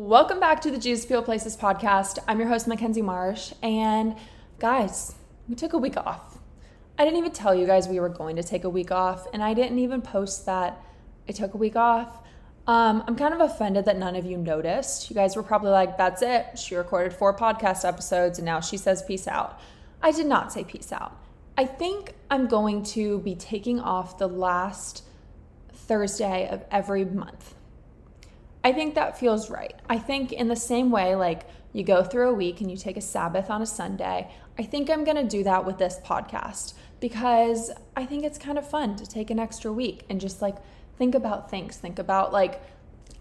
Welcome back to the Jesus People Places podcast. I'm your host, Mackenzie Marsh. And guys, we took a week off. I didn't even tell you guys we were going to take a week off. And I didn't even post that I took a week off. I'm kind of offended that none of you noticed. You guys were probably like, that's it. She recorded 4 podcast episodes and now she says peace out. I did not say peace out. I think I'm going to be taking off the last Thursday of every month. I think that feels right. I think in the same way, like you go through a week and you take a Sabbath on a Sunday, I think I'm going to do that with this podcast because I think it's kind of fun to take an extra week and just like think about things, think about like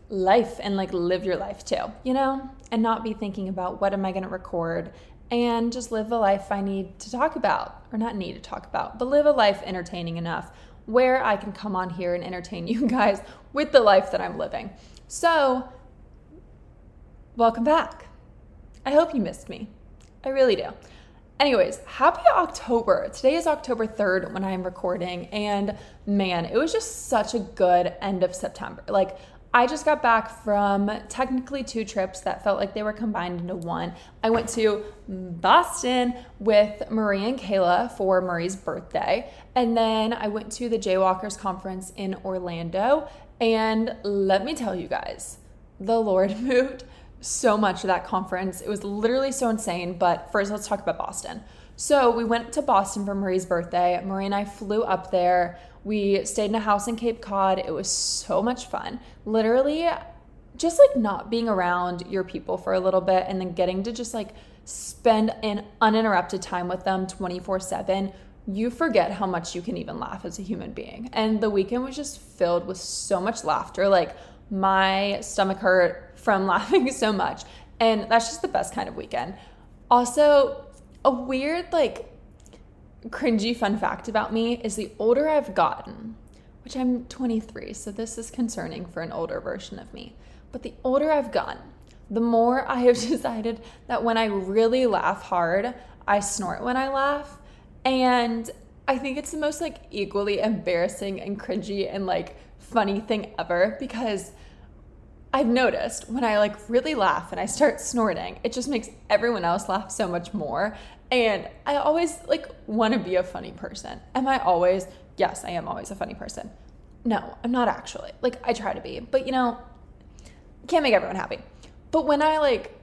life and like live your life too, you know, and not be thinking about what am I going to record and just live the life I need to talk about, or not need to talk about, but live a life entertaining enough where I can come on here and entertain you guys with the life that I'm living. So, welcome back. I hope you missed me. I really do. Anyways, happy October. Today is October 3rd when I'm recording, and man, it was just such a good end of September. Like, I just got back from technically 2 trips that felt like they were combined into one. I went to Boston with Marie and Kayla for Marie's birthday. And then I went to the Jaywalkers Conference in Orlando. And let me tell you guys, the Lord moved so much at that conference. It was literally so insane. But first, let's talk about Boston. So we went to Boston for Marie's birthday. Marie and I flew up there. We stayed in a house in Cape Cod. It was so much fun. Literally, just like not being around your people for a little bit and then getting to just like spend an uninterrupted time with them 24/7. You forget how much you can even laugh as a human being. And the weekend was just filled with so much laughter. Like my stomach hurt from laughing so much. And that's just the best kind of weekend. Also, a weird, like, cringy fun fact about me is the older I've gotten, which I'm 23, so this is concerning for an older version of me, but the older I've gotten, the more I have decided that when I really laugh hard, I snort when I laugh, and I think it's the most, like, equally embarrassing and cringy and, like, funny thing ever, because I've noticed when I like really laugh and I start snorting, it just makes everyone else laugh so much more. And I always like want to be a funny person. Am I always? Yes, I am always a funny person. No, I'm not actually. Like I try to be, but you know, can't make everyone happy. But when I like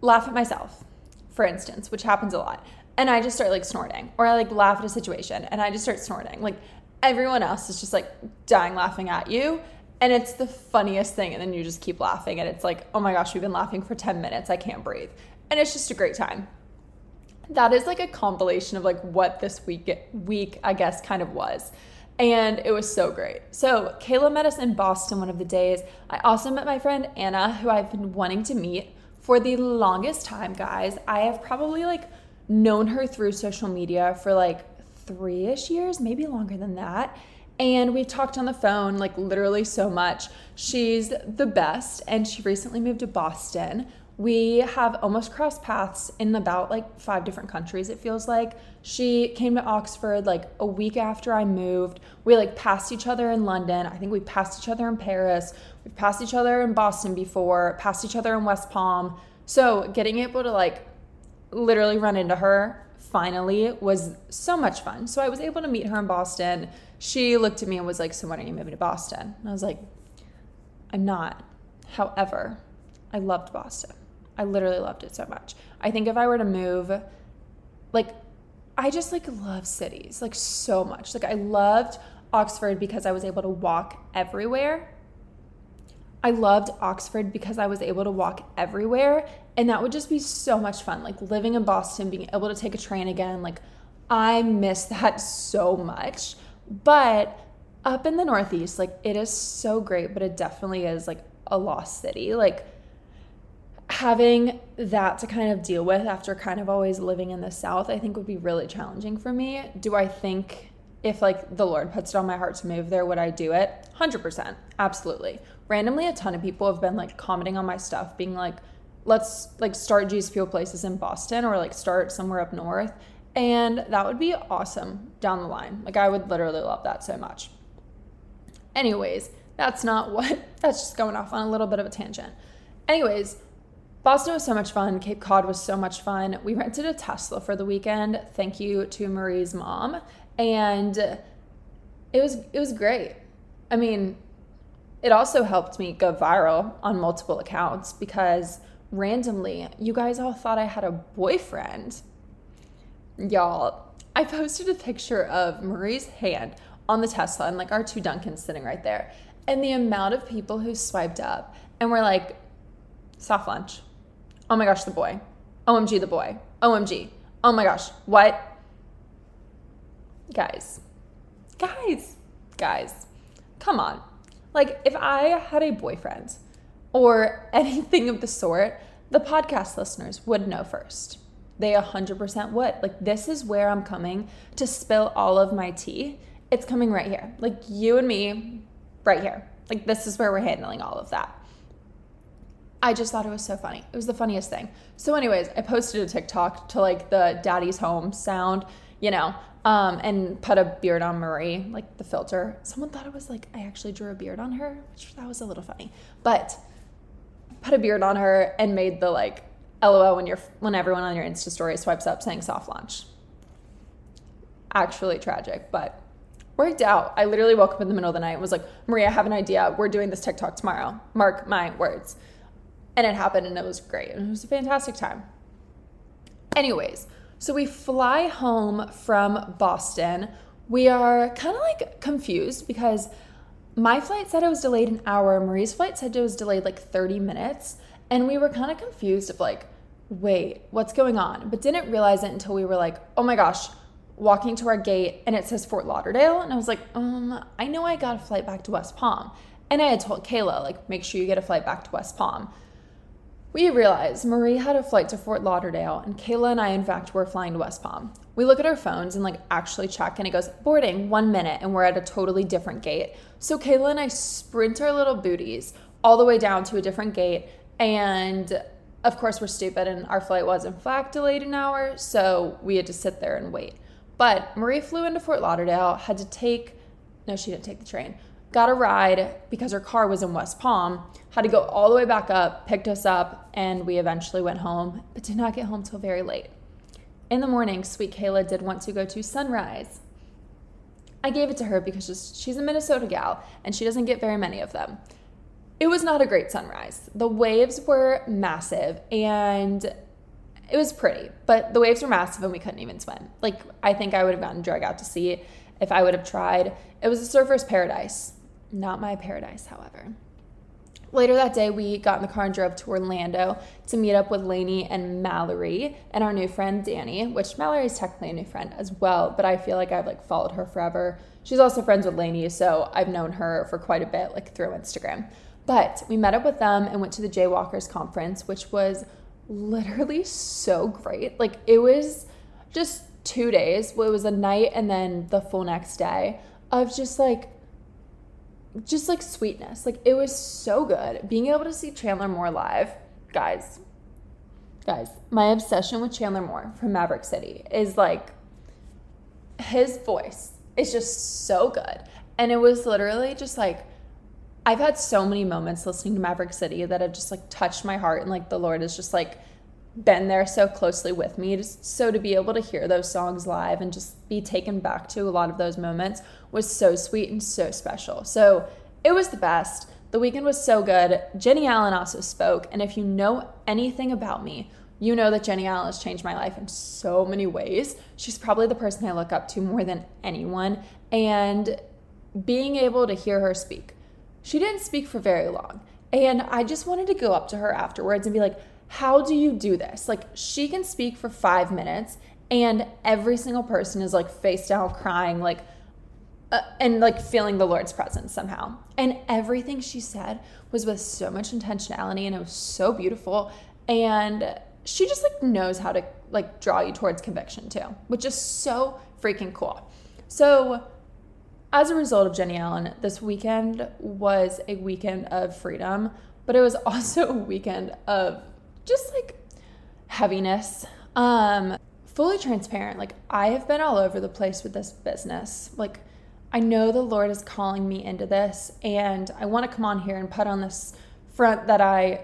laugh at myself, for instance, which happens a lot, and I just start like snorting, or I like laugh at a situation and I just start snorting, like everyone else is just like dying laughing at you. And it's the funniest thing. And then you just keep laughing. And it's like, oh my gosh, we've been laughing for 10 minutes. I can't breathe. And it's just a great time. That is like a compilation of like what this week I guess, kind of was. And it was so great. So Kayla met us in Boston one of the days. I also met my friend Anna, who I've been wanting to meet for the longest time, guys. I have probably like known her through social media for like 3-ish years, maybe longer than that. And we've talked on the phone like literally so much. She's the best, and she recently moved to Boston. We have almost crossed paths in about like 5 different countries, it feels like. She came to Oxford like a week after I moved. We like passed each other in London. I think we passed each other in Paris. We've passed each other in Boston before, passed each other in West Palm. So getting able to like literally run into her finally was so much fun. So I was able to meet her in Boston. She looked at me and was like, so when are you moving to Boston? And I was like, I'm not. However, I loved Boston. I literally loved it so much. I think if I were to move, like, I just like love cities like so much. Like I loved Oxford because I was able to walk everywhere. I loved Oxford because I was able to walk everywhere, and that would just be so much fun. Like living in Boston, being able to take a train again, like I miss that so much. But up in the Northeast, like it is so great, but it definitely is like a lost city. Like having that to kind of deal with after kind of always living in the South, I think would be really challenging for me. Do I think if like the Lord puts it on my heart to move there, would I do it? 100%. Absolutely. Randomly, a ton of people have been like commenting on my stuff being like, let's like start Jesus People Places in Boston, or like start somewhere up north. And that would be awesome down the line. Like I would literally love that so much. Anyways, that's not what, that's just going off on a little bit of a tangent. Anyways, Boston was so much fun. Cape Cod was so much fun. We rented a Tesla for the weekend. Thank you to Marie's mom. And it was great. I mean, it also helped me go viral on multiple accounts because randomly, you guys all thought I had a boyfriend. Y'all, I posted a picture of Marie's hand on the Tesla and like our two Duncans sitting right there. And the amount of people who swiped up and were like, soft lunch. Oh my gosh, the boy. OMG, the boy. OMG. Oh my gosh, what? Guys, come on. Like, if I had a boyfriend or anything of the sort, the podcast listeners would know first. They 100% would. Like, this is where I'm coming to spill all of my tea. It's coming right here. Like, you and me right here. Like, this is where we're handling all of that. I just thought it was so funny. It was the funniest thing. So anyways, I posted a TikTok to like the daddy's home sound, you know, and put a beard on Marie, like the filter. Someone thought it was like, I actually drew a beard on her, which that was a little funny, but put a beard on her and made the like, LOL when everyone on your Insta story swipes up saying soft launch. Actually tragic, but worked out. I literally woke up in the middle of the night and was like, Maria, I have an idea. We're doing this TikTok tomorrow. Mark my words. And it happened and it was great. And it was a fantastic time. Anyways, so we fly home from Boston. We are kind of like confused because my flight said it was delayed an hour. Marie's flight said it was delayed like 30 minutes. And we were kind of confused of like, wait, what's going on? But didn't realize it until we were like, oh my gosh, walking to our gate and it says Fort Lauderdale. And I was like, I know I got a flight back to West Palm. And I had told Kayla, like, make sure you get a flight back to West Palm. We realized Marie had a flight to Fort Lauderdale and Kayla and I, in fact, were flying to West Palm. We look at our phones and like actually check and it goes boarding 1 minute and we're at a totally different gate. So Kayla and I sprint our little booties all the way down to a different gate. And of course we're stupid and our flight was in fact delayed an hour, so we had to sit there and wait. But Marie flew into Fort Lauderdale, she didn't take the train, got a ride because her car was in West Palm, had to go all the way back up, picked us up, and we eventually went home, but did not get home till very late. In the morning, sweet Kayla did want to go to Sunrise. I gave it to her because she's a Minnesota gal and she doesn't get very many of them. It was not a great sunrise. The waves were massive and it was pretty, but the waves were massive and we couldn't even swim. Like, I think I would have gotten dragged out to sea if I would have tried. It was a surfer's paradise. Not my paradise, however. Later that day, we got in the car and drove to Orlando to meet up with Lainey and Mallory and our new friend, Danny, which Mallory is technically a new friend as well, but I feel like I've like followed her forever. She's also friends with Lainey, so I've known her for quite a bit, like through Instagram. But we met up with them and went to the Jaywalkers Conference, which was literally so great. Like, it was just 2 days. Well, it was a night and then the full next day of just like sweetness. Like, it was so good. Being able to see Chandler Moore live. Guys, my obsession with Chandler Moore from Maverick City is like, his voice is just so good. And it was literally just like, I've had so many moments listening to Maverick City that have just like touched my heart and like the Lord has just like been there so closely with me. Just so to be able to hear those songs live and just be taken back to a lot of those moments was so sweet and so special. So it was the best. The weekend was so good. Jenny Allen also spoke. And if you know anything about me, you know that Jenny Allen has changed my life in so many ways. She's probably the person I look up to more than anyone. And being able to hear her speak. She didn't speak for very long. And I just wanted to go up to her afterwards and be like, how do you do this? Like, she can speak for 5 minutes and every single person is like face down crying, like, and like feeling the Lord's presence somehow. And everything she said was with so much intentionality and it was so beautiful. And she just like knows how to like draw you towards conviction too, which is so freaking cool. So as a result of Jenny Allen, this weekend was a weekend of freedom, but it was also a weekend of just like heaviness. Fully transparent, like I have been all over the place with this business. Like, I know the Lord is calling me into this and I want to come on here and put on this front that I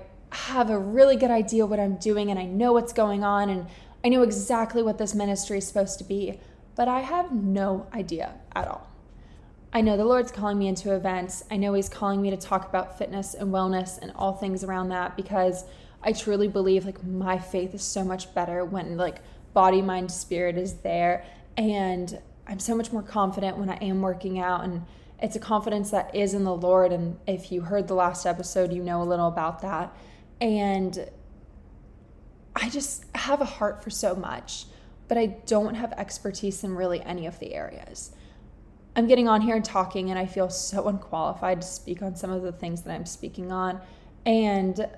have a really good idea what I'm doing and I know what's going on and I know exactly what this ministry is supposed to be, but I have no idea at all. I know the Lord's calling me into events. I know he's calling me to talk about fitness and wellness and all things around that, because I truly believe like my faith is so much better when like body, mind, spirit is there. And I'm so much more confident when I am working out, and it's a confidence that is in the Lord. And if you heard the last episode, you know a little about that. And I just have a heart for so much, but I don't have expertise in really any of the areas. I'm getting on here and talking, and I feel so unqualified to speak on some of the things that I'm speaking on. And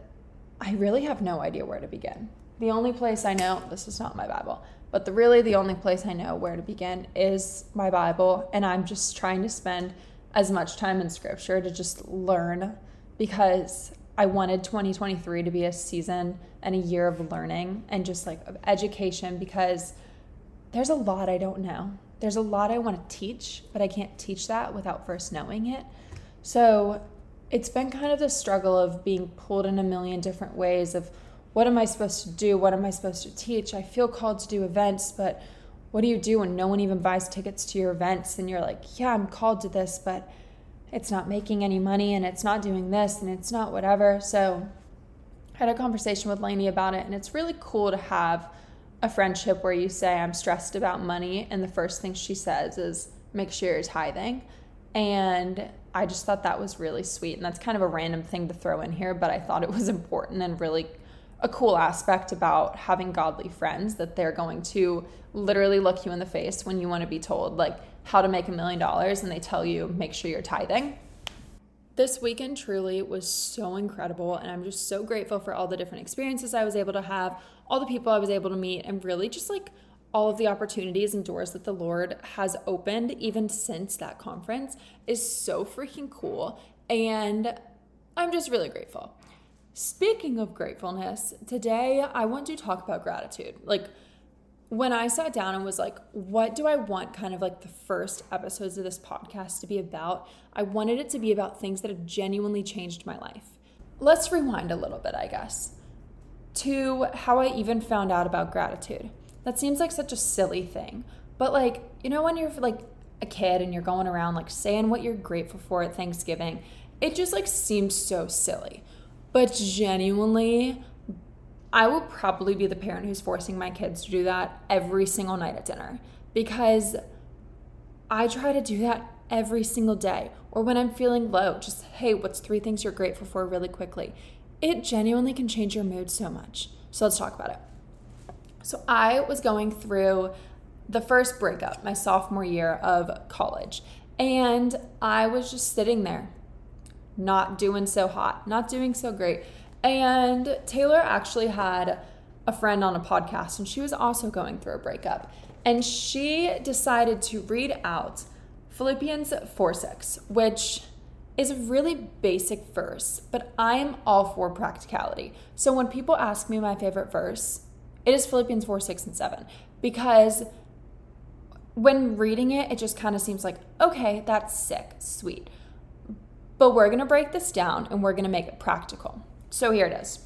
I really have no idea where to begin. The only place I know, this is not my Bible, but the only place I know where to begin is my Bible. And I'm just trying to spend as much time in scripture to just learn, because I wanted 2023 to be a season and a year of learning and just like of education, because there's a lot I don't know. There's a lot I want to teach, but I can't teach that without first knowing it. So it's been kind of the struggle of being pulled in a million different ways of, what am I supposed to do? What am I supposed to teach? I feel called to do events, but what do you do when no one even buys tickets to your events? And you're like, yeah, I'm called to this, but it's not making any money, and it's not doing this, and it's not whatever. So I had a conversation with Lainey about it, and it's really cool to have a friendship where you say, I'm stressed about money, and the first thing she says is, make sure you're tithing. And I just thought that was really sweet. And that's kind of a random thing to throw in here, but I thought it was important and really a cool aspect about having godly friends, that they're going to literally look you in the face when you want to be told like how to make $1 million, and they tell you, make sure you're tithing. This weekend truly was so incredible, and I'm just so grateful for all the different experiences I was able to have, all the people I was able to meet, and really just like all of the opportunities and doors that the Lord has opened even since that conference is so freaking cool, and I'm just really grateful. Speaking of gratefulness, today I want to talk about gratitude. Like when I sat down and was like, what do I want kind of like the first episodes of this podcast to be about? I wanted it to be about things that have genuinely changed my life. Let's rewind a little bit, I guess, to how I even found out about gratitude. That seems like such a silly thing, but like, you know, when you're like a kid and you're going around like saying what you're grateful for at Thanksgiving, it just like seems so silly. But genuinely, I will probably be the parent who's forcing my kids to do that every single night at dinner, because I try to do that every single day. Or when I'm feeling low, just, hey, what's 3 things you're grateful for really quickly? It genuinely can change your mood so much. So let's talk about it. So I was going through the first breakup my sophomore year of college, and I was just sitting there, not doing so hot, not doing so great. And Taylor actually had a friend on a podcast, and she was also going through a breakup. And she decided to read out Philippians 4:6, which is a really basic verse, but I'm all for practicality. So when people ask me my favorite verse, it is Philippians 4:6 and 7, because when reading it, it just kind of seems like, okay, that's sick, sweet. But we're going to break this down and we're going to make it practical. So here it is.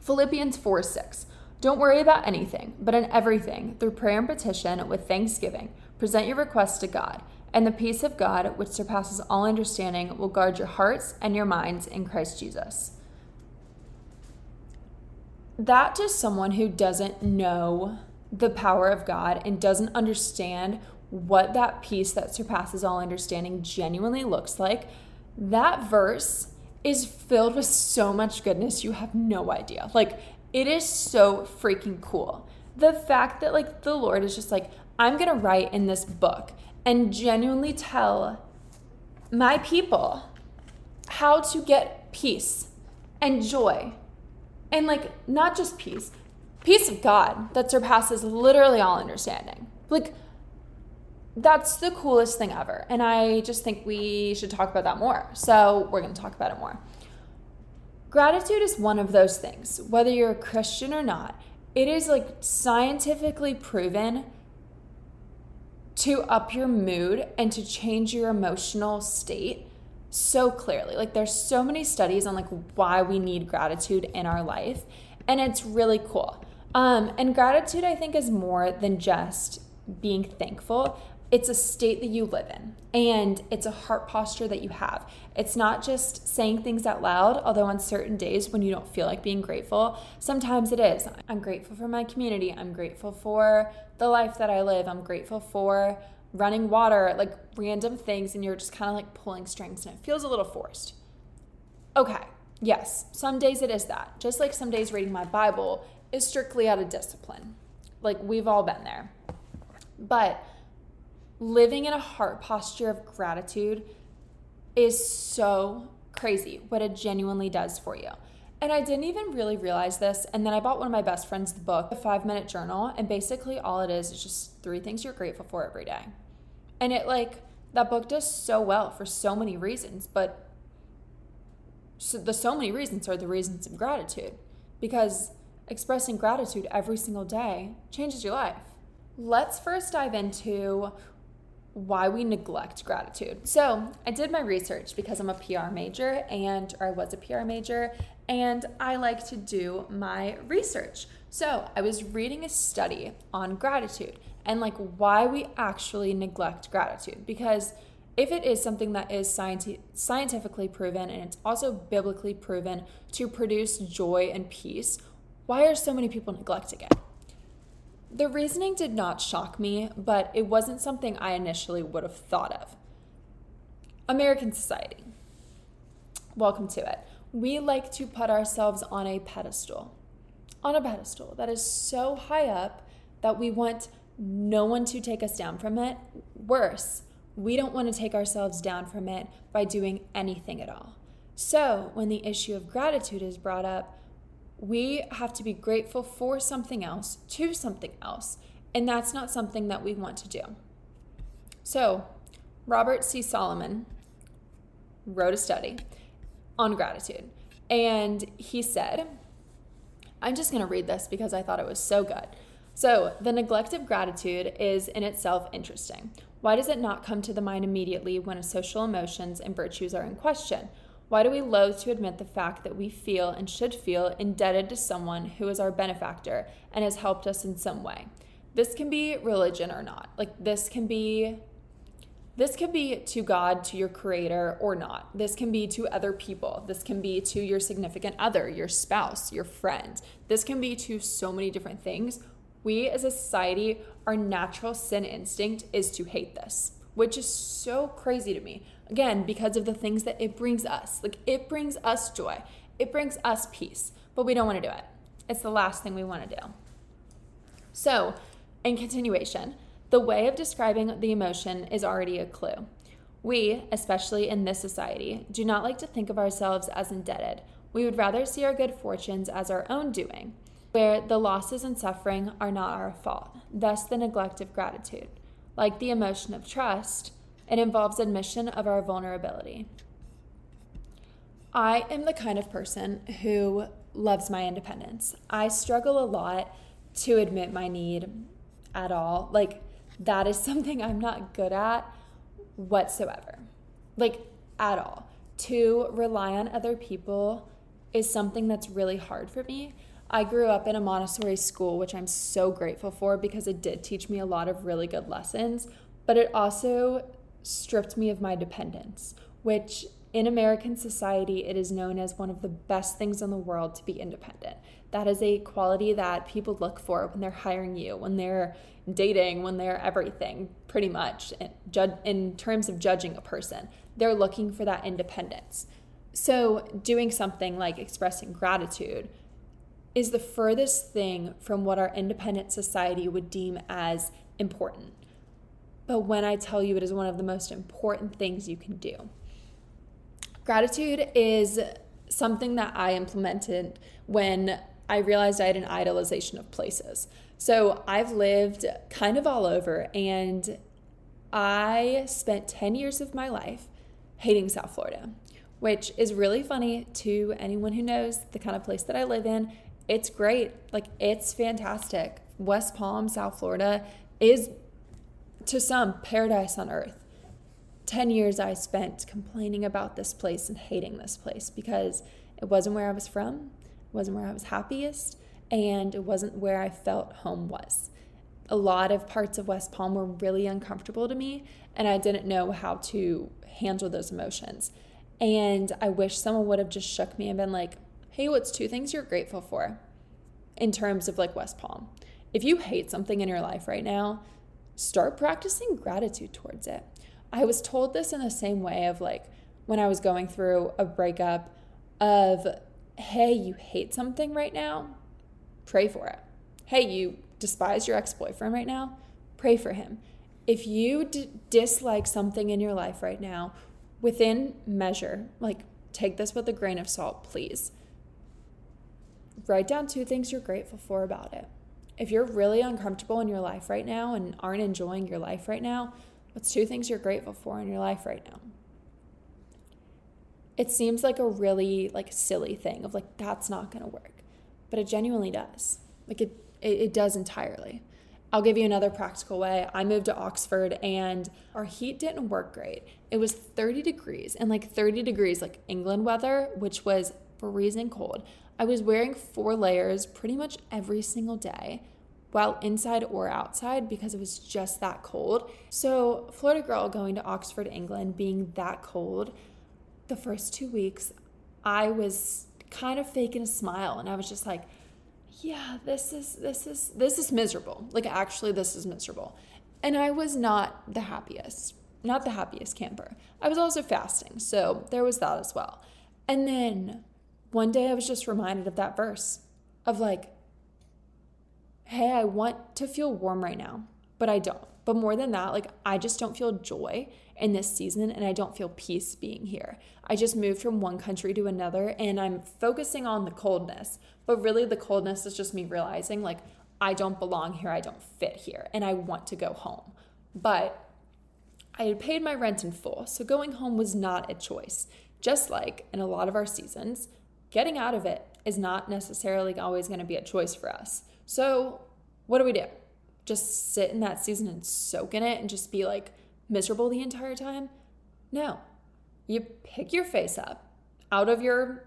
Philippians 4:6. Don't worry about anything, but in everything, through prayer and petition, with thanksgiving, present your requests to God. And the peace of God, which surpasses all understanding, will guard your hearts and your minds in Christ Jesus. That to someone who doesn't know the power of God and doesn't understand what that peace that surpasses all understanding genuinely looks like, that verse is filled with so much goodness, you have no idea. Like, it is so freaking cool. The fact that like the Lord is just like, I'm gonna write in this book and genuinely tell my people how to get peace and joy. And like, not just peace of God that surpasses literally all understanding. Like, that's the coolest thing ever. And I just think we should talk about that more. So we're going to talk about it more. Gratitude is one of those things, whether you're a Christian or not, it is like scientifically proven to up your mood and to change your emotional state so clearly. Like, there's so many studies on like why we need gratitude in our life, and it's really cool. And gratitude, I think, is more than just being thankful. It's a state that you live in, and it's a heart posture that you have. It's not just saying things out loud, although on certain days when you don't feel like being grateful, sometimes it is. I'm grateful for my community. I'm grateful for the life that I live. I'm grateful for running water, like random things, and you're just kind of like pulling strings, and it feels a little forced. Okay, yes, some days it is that. Just like some days reading my Bible is strictly out of discipline. Like, we've all been there. But living in a heart posture of gratitude is so crazy what it genuinely does for you. And I didn't even really realize this. And then I bought one of my best friends the book, The 5 Minute Journal. And basically all it is just 3 things you're grateful for every day. And it, like, that book does so well for so many reasons. But the so many reasons are the reasons of gratitude. Because expressing gratitude every single day changes your life. Let's first dive into why we neglect gratitude. So I did my research because I'm a PR major, or I was a PR major, and I like to do my research. So I was reading a study on gratitude and like why we actually neglect gratitude, because if it is something that is scientifically proven, and it's also biblically proven to produce joy and peace, why are so many people neglecting it? The reasoning did not shock me, but it wasn't something I initially would have thought of. American society. Welcome to it. We like to put ourselves on a pedestal. On a pedestal that is so high up that we want no one to take us down from it. Worse, we don't want to take ourselves down from it by doing anything at all. So when the issue of gratitude is brought up, we have to be grateful for something else, to something else, and that's not something that we want to do. So Robert C. Solomon wrote a study on gratitude, and he said, I'm just going to read this because I thought it was so good. So the neglect of gratitude is in itself interesting. Why does it not come to the mind immediately when social emotions and virtues are in question? Why do we loathe to admit the fact that we feel and should feel indebted to someone who is our benefactor and has helped us in some way? This can be religion or not. Like, this can be to God, to your creator or not. This can be to other people. This can be to your significant other, your spouse, your friend. This can be to so many different things. We as a society, our natural sin instinct is to hate this, which is so crazy to me. Again, because of the things that it brings us. Like, it brings us joy. It brings us peace. But we don't want to do it. It's the last thing we want to do. So, in continuation, the way of describing the emotion is already a clue. We, especially in this society, do not like to think of ourselves as indebted. We would rather see our good fortunes as our own doing, where the losses and suffering are not our fault. Thus, the neglect of gratitude. Like the emotion of trust, it involves admission of our vulnerability. I am the kind of person who loves my independence. I struggle a lot to admit my need at all. Like, that is something I'm not good at whatsoever. Like, at all. To rely on other people is something that's really hard for me. I grew up in a Montessori school, which I'm so grateful for because it did teach me a lot of really good lessons, but it also stripped me of my dependence, which in American society, it is known as one of the best things in the world to be independent. That is a quality that people look for when they're hiring you, when they're dating, when they're everything, pretty much, in terms of judging a person. They're looking for that independence. So doing something like expressing gratitude is the furthest thing from what our independent society would deem as important. But when I tell you, it is one of the most important things you can do. Gratitude is something that I implemented when I realized I had an idolization of places. So I've lived kind of all over, and I spent 10 years of my life hating South Florida, which is really funny to anyone who knows the kind of place that I live in. It's great. Like, it's fantastic. West Palm, South Florida is, to some, paradise on earth. 10 years I spent complaining about this place and hating this place because it wasn't where I was from, it wasn't where I was happiest, and it wasn't where I felt home was. A lot of parts of West Palm were really uncomfortable to me, and I didn't know how to handle those emotions. And I wish someone would have just shook me and been like, hey, what's two things you're grateful for in terms of like West Palm? If you hate something in your life right now, start practicing gratitude towards it. I was told this in the same way of like when I was going through a breakup of, hey, you hate something right now, pray for it. Hey, you despise your ex-boyfriend right now, pray for him. If you dislike something in your life right now, within measure, like take this with a grain of salt, please. Write down two things you're grateful for about it. If you're really uncomfortable in your life right now and aren't enjoying your life right now, what's two things you're grateful for in your life right now? It seems like a really like silly thing of like, that's not going to work. But it genuinely does. Like it does entirely. I'll give you another practical way. I moved to Oxford and our heat didn't work great. It was 30 degrees and like 30 degrees like England weather, which was freezing cold. I was wearing 4 layers pretty much every single day while inside or outside because it was just that cold. So Florida girl going to Oxford, England, being that cold, the first 2 weeks, I was kind of faking a smile and I was just like, yeah, this is miserable. Like actually this is miserable. And I was not the happiest camper. I was also fasting. So there was that as well. And then one day I was just reminded of that verse of like, hey, I want to feel warm right now, but I don't. But more than that, like I just don't feel joy in this season and I don't feel peace being here. I just moved from one country to another and I'm focusing on the coldness, but really the coldness is just me realizing like I don't belong here, I don't fit here, and I want to go home. But I had paid my rent in full, so going home was not a choice. Just like in a lot of our seasons, getting out of it is not necessarily always going to be a choice for us. So what do? Just sit in that season and soak in it and just be like miserable the entire time? No. You pick your face up out of your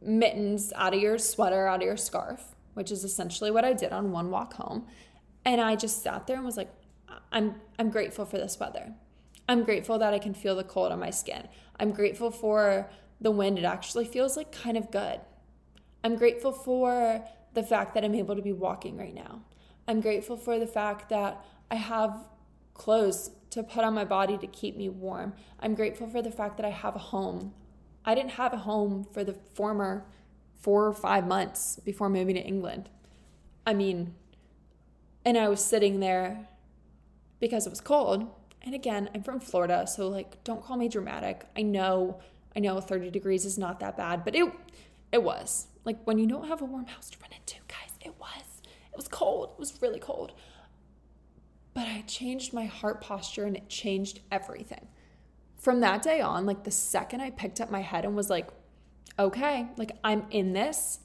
mittens, out of your sweater, out of your scarf, which is essentially what I did on one walk home. And I just sat there and was like, I'm grateful for this weather. I'm grateful that I can feel the cold on my skin. I'm grateful for the wind, it actually feels like kind of good. I'm grateful for the fact that I'm able to be walking right now. I'm grateful for the fact that I have clothes to put on my body to keep me warm. I'm grateful for the fact that I have a home. I didn't have a home for the former 4 or 5 months before moving to England. I mean, and I was sitting there because it was cold. And again, I'm from Florida, so like, don't call me dramatic. I know 30 degrees is not that bad, but it was. Like when you don't have a warm house to run into, guys, it was cold. It was really cold. But I changed my heart posture and it changed everything. From that day on, like the second I picked up my head and was like, okay, like I'm in this.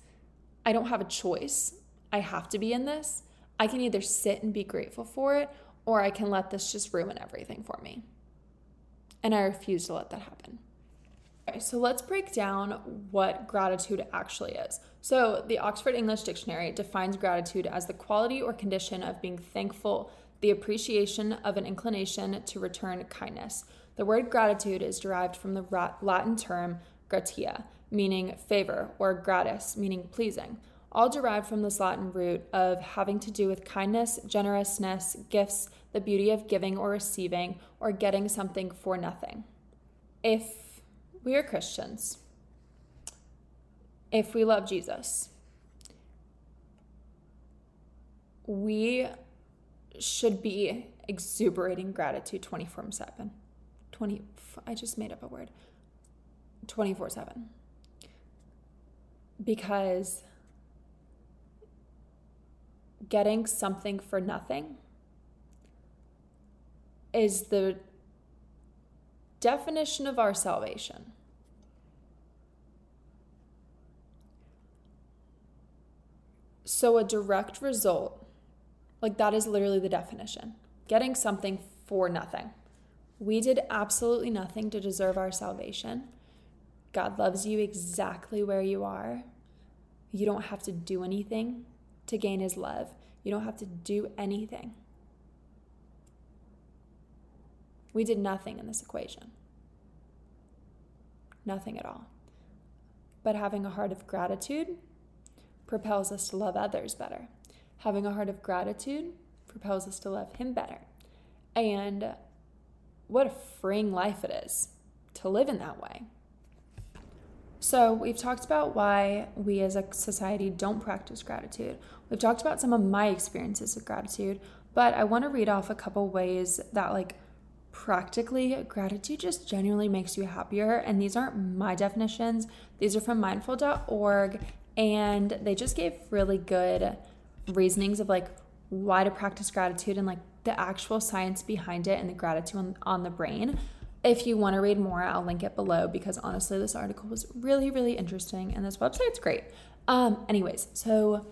I don't have a choice. I have to be in this. I can either sit and be grateful for it or I can let this just ruin everything for me. And I refuse to let that happen. So let's break down what gratitude actually is. So the Oxford English Dictionary defines gratitude as the quality or condition of being thankful, the appreciation of an inclination to return kindness. The word gratitude is derived from the Latin term gratia, meaning favor, or gratis, meaning pleasing, all derived from this Latin root of having to do with kindness, generousness, gifts, the beauty of giving or receiving, or getting something for nothing. If we are Christians, if we love Jesus, we should be exuberating gratitude 24/7. 24/7. Because getting something for nothing is the definition of our salvation. So a direct result, like that is literally the definition. Getting something for nothing. We did absolutely nothing to deserve our salvation. God loves you exactly where you are. You don't have to do anything to gain his love. You don't have to do anything. We did nothing in this equation. Nothing at all. But having a heart of gratitude propels us to love others better. Having a heart of gratitude propels us to love him better. And what a freeing life it is to live in that way. So we've talked about why we as a society don't practice gratitude. We've talked about some of my experiences with gratitude, but I want to read off a couple ways that practically gratitude just genuinely makes you happier. And these aren't my definitions. These are from mindful.org, and they just gave really good reasonings of why to practice gratitude and the actual science behind it and the gratitude on the brain. If you want to read more, I'll link it below, because honestly, this article was really, really interesting and this website's great. Anyways, so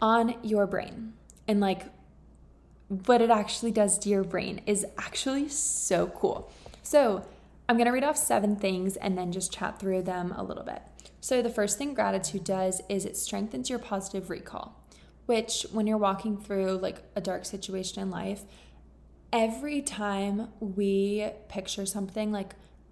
on your brain and what it actually does to your brain is actually so cool. So I'm going to read off 7 things and then just chat through them a little bit. So the first thing gratitude does is it strengthens your positive recall, which when you're walking through a dark situation in life, every time we picture something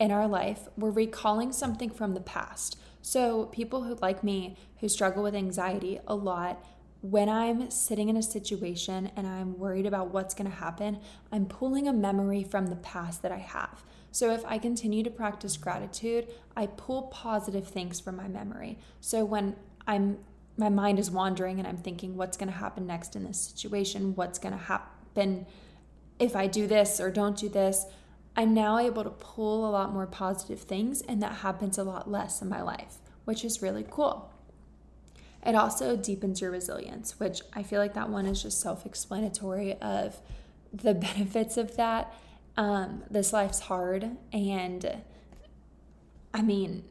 in our life, we're recalling something from the past. So people who like me, who struggle with anxiety a lot, when I'm sitting in a situation and I'm worried about what's going to happen, I'm pulling a memory from the past that I have. So if I continue to practice gratitude, I pull positive things from my memory. So when my mind is wandering and I'm thinking, what's going to happen next in this situation? What's going to happen if I do this or don't do this? I'm now able to pull a lot more positive things, and that happens a lot less in my life, which is really cool. It also deepens your resilience, which I feel that one is just self-explanatory of the benefits of that. This life's hard, and I mean,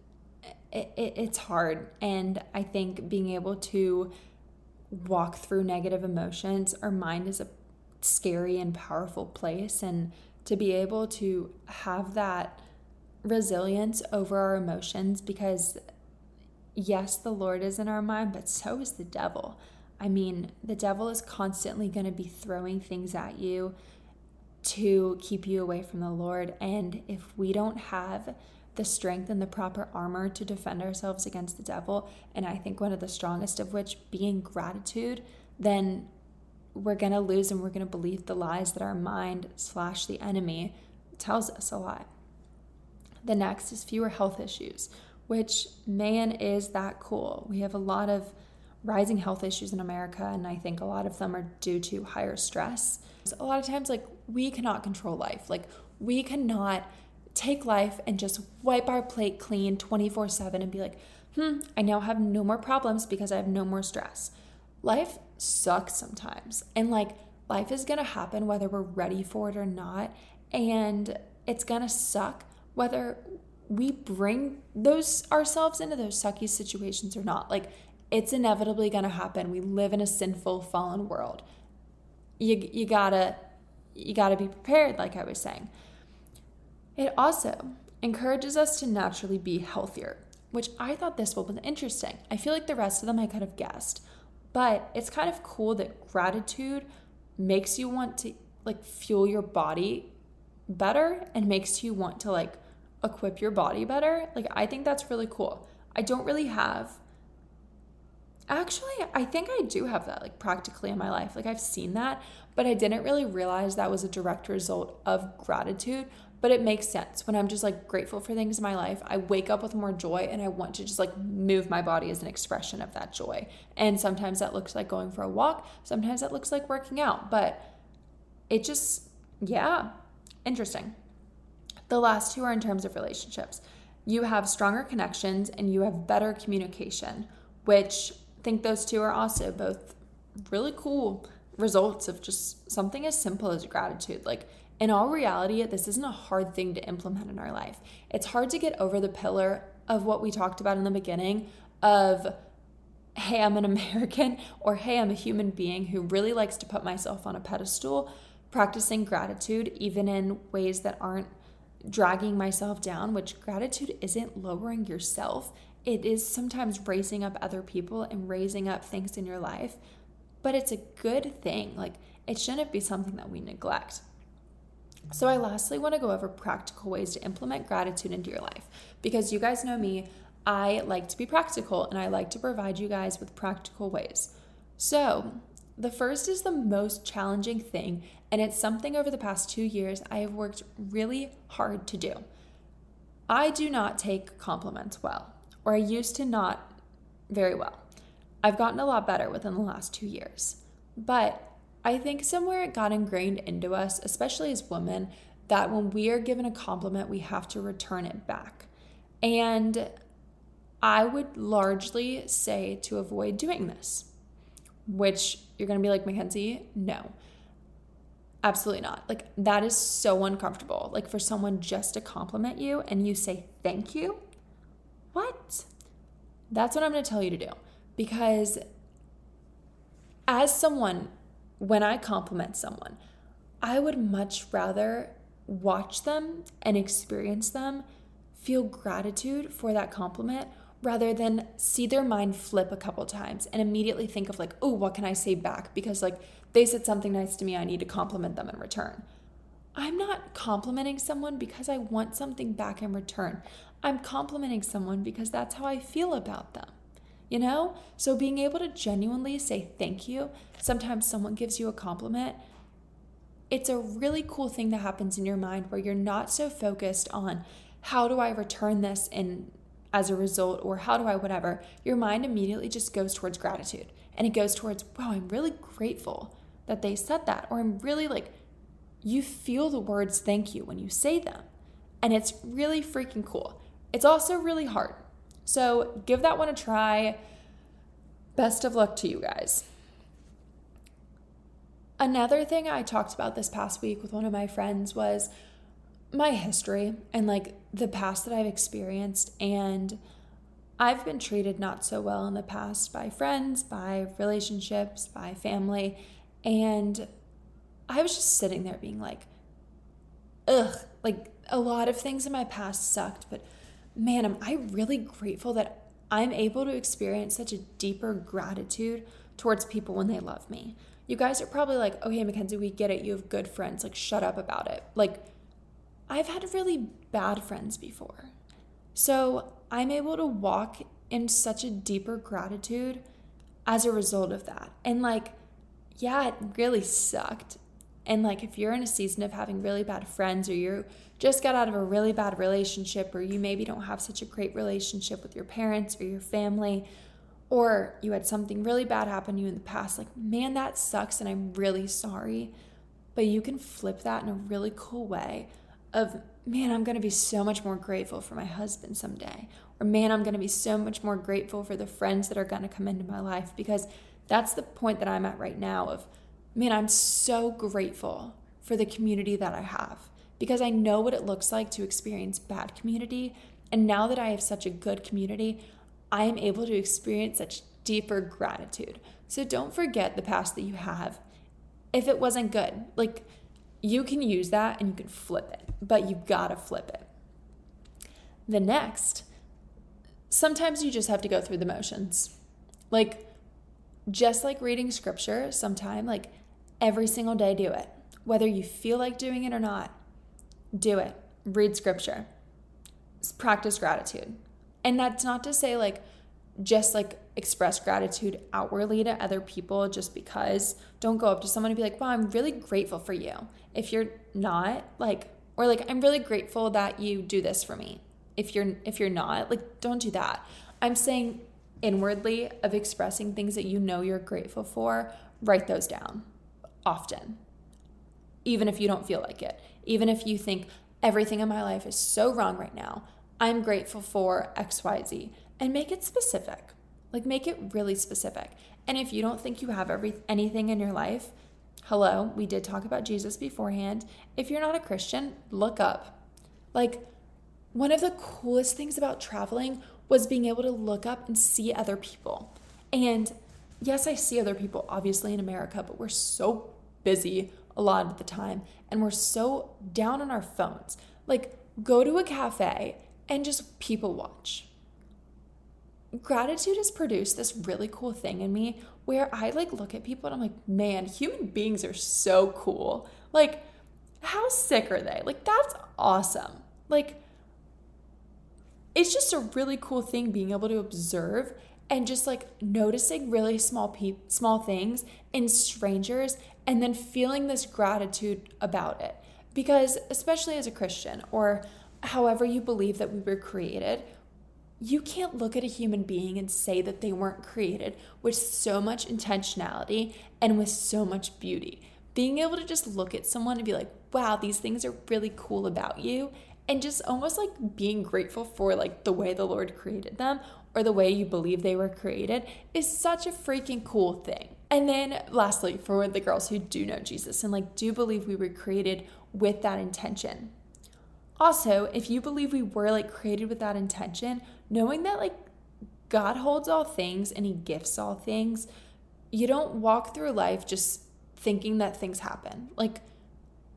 it's hard. And I think being able to walk through negative emotions, our mind is a scary and powerful place, and to be able to have that resilience over our emotions, because yes, the Lord is in our mind, but so is the devil. I mean, the devil is constantly going to be throwing things at you to keep you away from the Lord. And if we don't have the strength and the proper armor to defend ourselves against the devil, and I think one of the strongest of which being gratitude, then we're going to lose, and we're going to believe the lies that our mind / the enemy tells us a lot. The next is fewer health issues, which, man, is that cool. We have a lot of rising health issues in America, and I think a lot of them are due to higher stress. So a lot of times, we cannot control life. We cannot take life and just wipe our plate clean 24/7 and be I now have no more problems because I have no more stress. Life sucks sometimes, and life is going to happen whether we're ready for it or not, and it's going to suck whether we bring ourselves into those sucky situations or not. It's inevitably going to happen. We live in a sinful, fallen world. You gotta be prepared, like I was saying. It also encourages us to naturally be healthier, which I thought this one was interesting. I feel the rest of them I could have guessed, but it's kind of cool that gratitude makes you want to fuel your body better and makes you want to equip your body better. I think that's really cool. I think I do have that practically in my life. I've seen that, but I didn't really realize that was a direct result of gratitude, but it makes sense. When I'm just grateful for things in my life, I wake up with more joy, and I want to just move my body as an expression of that joy. And sometimes that looks like going for a walk. Sometimes that looks like working out, but it just, yeah, interesting. The last two are in terms of relationships. You have stronger connections and you have better communication, which I think those two are also both really cool results of just something as simple as gratitude. In all reality, this isn't a hard thing to implement in our life. It's hard to get over the pillar of what we talked about in the beginning of, hey, I'm an American, or hey, I'm a human being who really likes to put myself on a pedestal. practicing gratitude even in ways that aren't dragging myself down, which gratitude isn't lowering yourself. It is sometimes raising up other people and raising up things in your life, but it's a good thing. Like, it shouldn't be something that we neglect. So I lastly want to go over practical ways to implement gratitude into your life, because you guys know me, I like to be practical and I like to provide you guys with practical ways. So the first is the most challenging thing, and it's something over the past 2 years I have worked really hard to do. I do not take compliments well, or I used to not very well. I've gotten a lot better within the last 2 years, but I think somewhere it got ingrained into us, especially as women, that when we are given a compliment, we have to return it back. And I would largely say to avoid doing this, which you're going to be like, Mackenzie, no, absolutely not. Like, that is so uncomfortable. Like, for someone just to compliment you and you say, thank you, what? That's what I'm going to tell you to do. Because as someone, when I compliment someone, I would much rather watch them and experience them feel gratitude for that compliment rather than see their mind flip a couple times and immediately think of like, oh, what can I say back? Because like they said something nice to me, I need to compliment them in return. I'm not complimenting someone because I want something back in return. I'm complimenting someone because that's how I feel about them. You know? So being able to genuinely say thank you, sometimes someone gives you a compliment, it's a really cool thing that happens in your mind where you're not so focused on how do I return this in as a result, or how do I whatever. Your mind immediately just goes towards gratitude, and it goes towards, wow, I'm really grateful that they said that, or I'm really like, you feel the words thank you when you say them, and it's really freaking cool. It's also really hard. So give that one a try. Best of luck to you guys. Another thing I talked about this past week with one of my friends was my history and like the past that I've experienced. And I've been treated not so well in the past by friends, by relationships, by family. And I was just sitting there being like, ugh, like a lot of things in my past sucked, but man, am I really grateful that I'm able to experience such a deeper gratitude towards people when they love me. You guys are probably like, okay, Mackenzie, we get it. You have good friends. Like, shut up about it. Like, I've had really bad friends before. So I'm able to walk in such a deeper gratitude as a result of that. And like, yeah, it really sucked. And like, if you're in a season of having really bad friends, or you just got out of a really bad relationship, or you maybe don't have such a great relationship with your parents or your family, or you had something really bad happen to you in the past, like, man, that sucks and I'm really sorry. But you can flip that in a really cool way of, man, I'm going to be so much more grateful for my husband someday. Or man, I'm going to be so much more grateful for the friends that are going to come into my life, because that's the point that I'm at right now of, man, I'm so grateful for the community that I have, because I know what it looks like to experience bad community. And now that I have such a good community, I am able to experience such deeper gratitude. So don't forget the past that you have. If it wasn't good, like, you can use that and you can flip it, but you gotta flip it. The next, sometimes you just have to go through the motions. Like, just like reading scripture sometime, like, every single day, do it. Whether you feel like doing it or not, do it. Read scripture. Practice gratitude. And that's not to say like just like express gratitude outwardly to other people just because. Don't go up to someone and be like, wow, I'm really grateful for you. If you're not, like, or like, I'm really grateful that you do this for me. If you're not, like, don't do that. I'm saying inwardly of expressing things that you know you're grateful for, write those down often. Even if you don't feel like it, even if you think everything in my life is so wrong right now, I'm grateful for XYZ, and make it specific. Like, make it really specific. And if you don't think you have anything in your life, hello, we did talk about Jesus beforehand. If you're not a Christian, look up. Like, one of the coolest things about traveling was being able to look up and see other people. And yes, I see other people obviously in America, but we're so busy a lot of the time, and we're so down on our phones. Like, go to a cafe and just people watch. Gratitude has produced this really cool thing in me where I like look at people and I'm like, man, human beings are so cool. Like, how sick are they? Like, that's awesome. Like, it's just a really cool thing being able to observe and just like noticing really small things in strangers and then feeling this gratitude about it. Because especially as a Christian, or however you believe that we were created, you can't look at a human being and say that they weren't created with so much intentionality and with so much beauty. Being able to just look at someone and be like, wow, these things are really cool about you, and just almost like being grateful for like the way the Lord created them or the way you believe they were created is such a freaking cool thing. And then lastly, for the girls who do know Jesus and like do believe we were created with that intention. Also, if you believe we were like created with that intention, knowing that like God holds all things and he gifts all things, you don't walk through life just thinking that things happen. Like,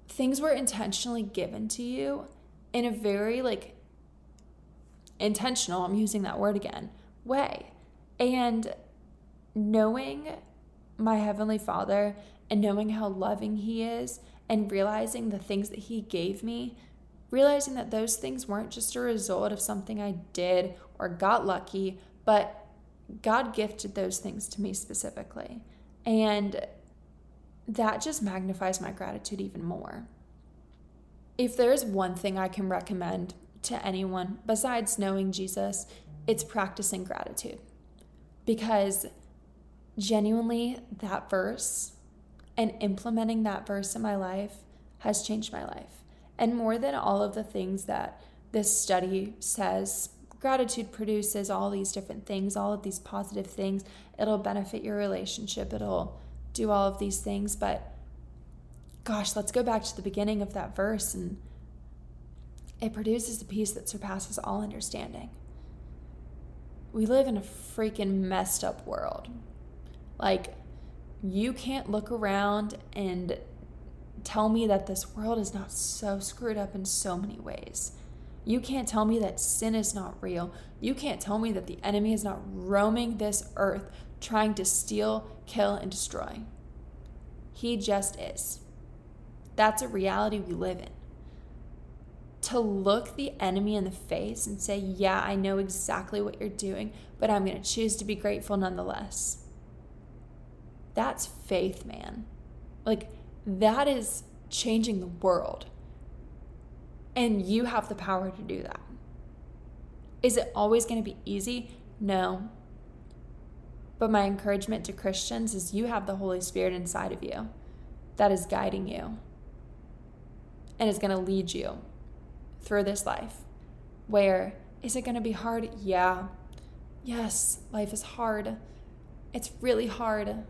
things were intentionally given to you in a very like intentional, I'm using that word again, way. And knowing my Heavenly Father and knowing how loving he is and realizing the things that he gave me, realizing that those things weren't just a result of something I did or got lucky, but God gifted those things to me specifically. And that just magnifies my gratitude even more. If there's one thing I can recommend to anyone besides knowing Jesus, it's practicing gratitude. Because genuinely, that verse and implementing that verse in my life has changed my life. And more than all of the things that this study says, gratitude produces all these different things, all of these positive things. It'll benefit your relationship. It'll do all of these things. But gosh, let's go back to the beginning of that verse. And it produces a peace that surpasses all understanding. We live in a freaking messed up world. Like, you can't look around and tell me that this world is not so screwed up in so many ways. You can't tell me that sin is not real. You can't tell me that the enemy is not roaming this earth trying to steal, kill, and destroy. He just is. That's a reality we live in. To look the enemy in the face and say, yeah, I know exactly what you're doing, but I'm going to choose to be grateful nonetheless. That's faith, man. Like, that is changing the world. And you have the power to do that. Is it always going to be easy? No. But my encouragement to Christians is you have the Holy Spirit inside of you that is guiding you and is going to lead you through this life. Where is it going to be hard? Yeah. Yes, life is hard. It's really hard.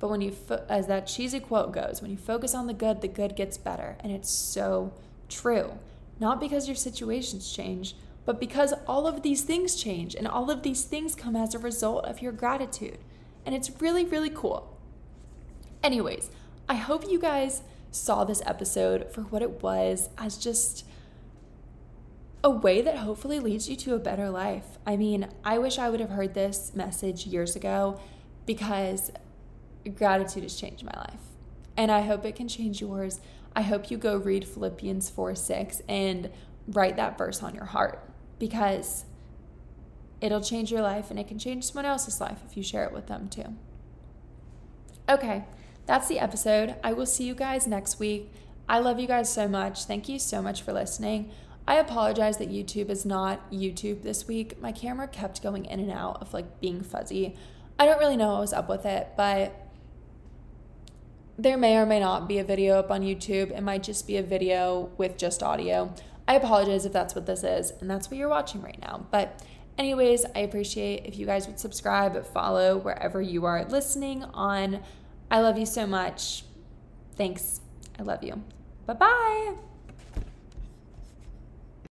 But when you, as that cheesy quote goes, when you focus on the good gets better. And it's so true. Not because your situations change, but because all of these things change and all of these things come as a result of your gratitude. And it's really, really cool. Anyways, I hope you guys saw this episode for what it was, as just a way that hopefully leads you to a better life. I mean, I wish I would have heard this message years ago, because gratitude has changed my life, and I hope it can change yours. I hope you go read Philippians 4:6 and write that verse on your heart, because it'll change your life, and it can change someone else's life if you share it with them too. Okay, that's the episode. I will see you guys next week. I love you guys so much. Thank you so much for listening. I apologize that YouTube is not YouTube this week. My camera kept going in and out of like being fuzzy. I don't really know what was up with it, but there may or may not be a video up on YouTube. It might just be a video with just audio. I apologize if that's what this is and that's what you're watching right now. But anyways, I appreciate if you guys would subscribe, follow wherever you are listening on. I love you so much. Thanks. I love you. Bye-bye.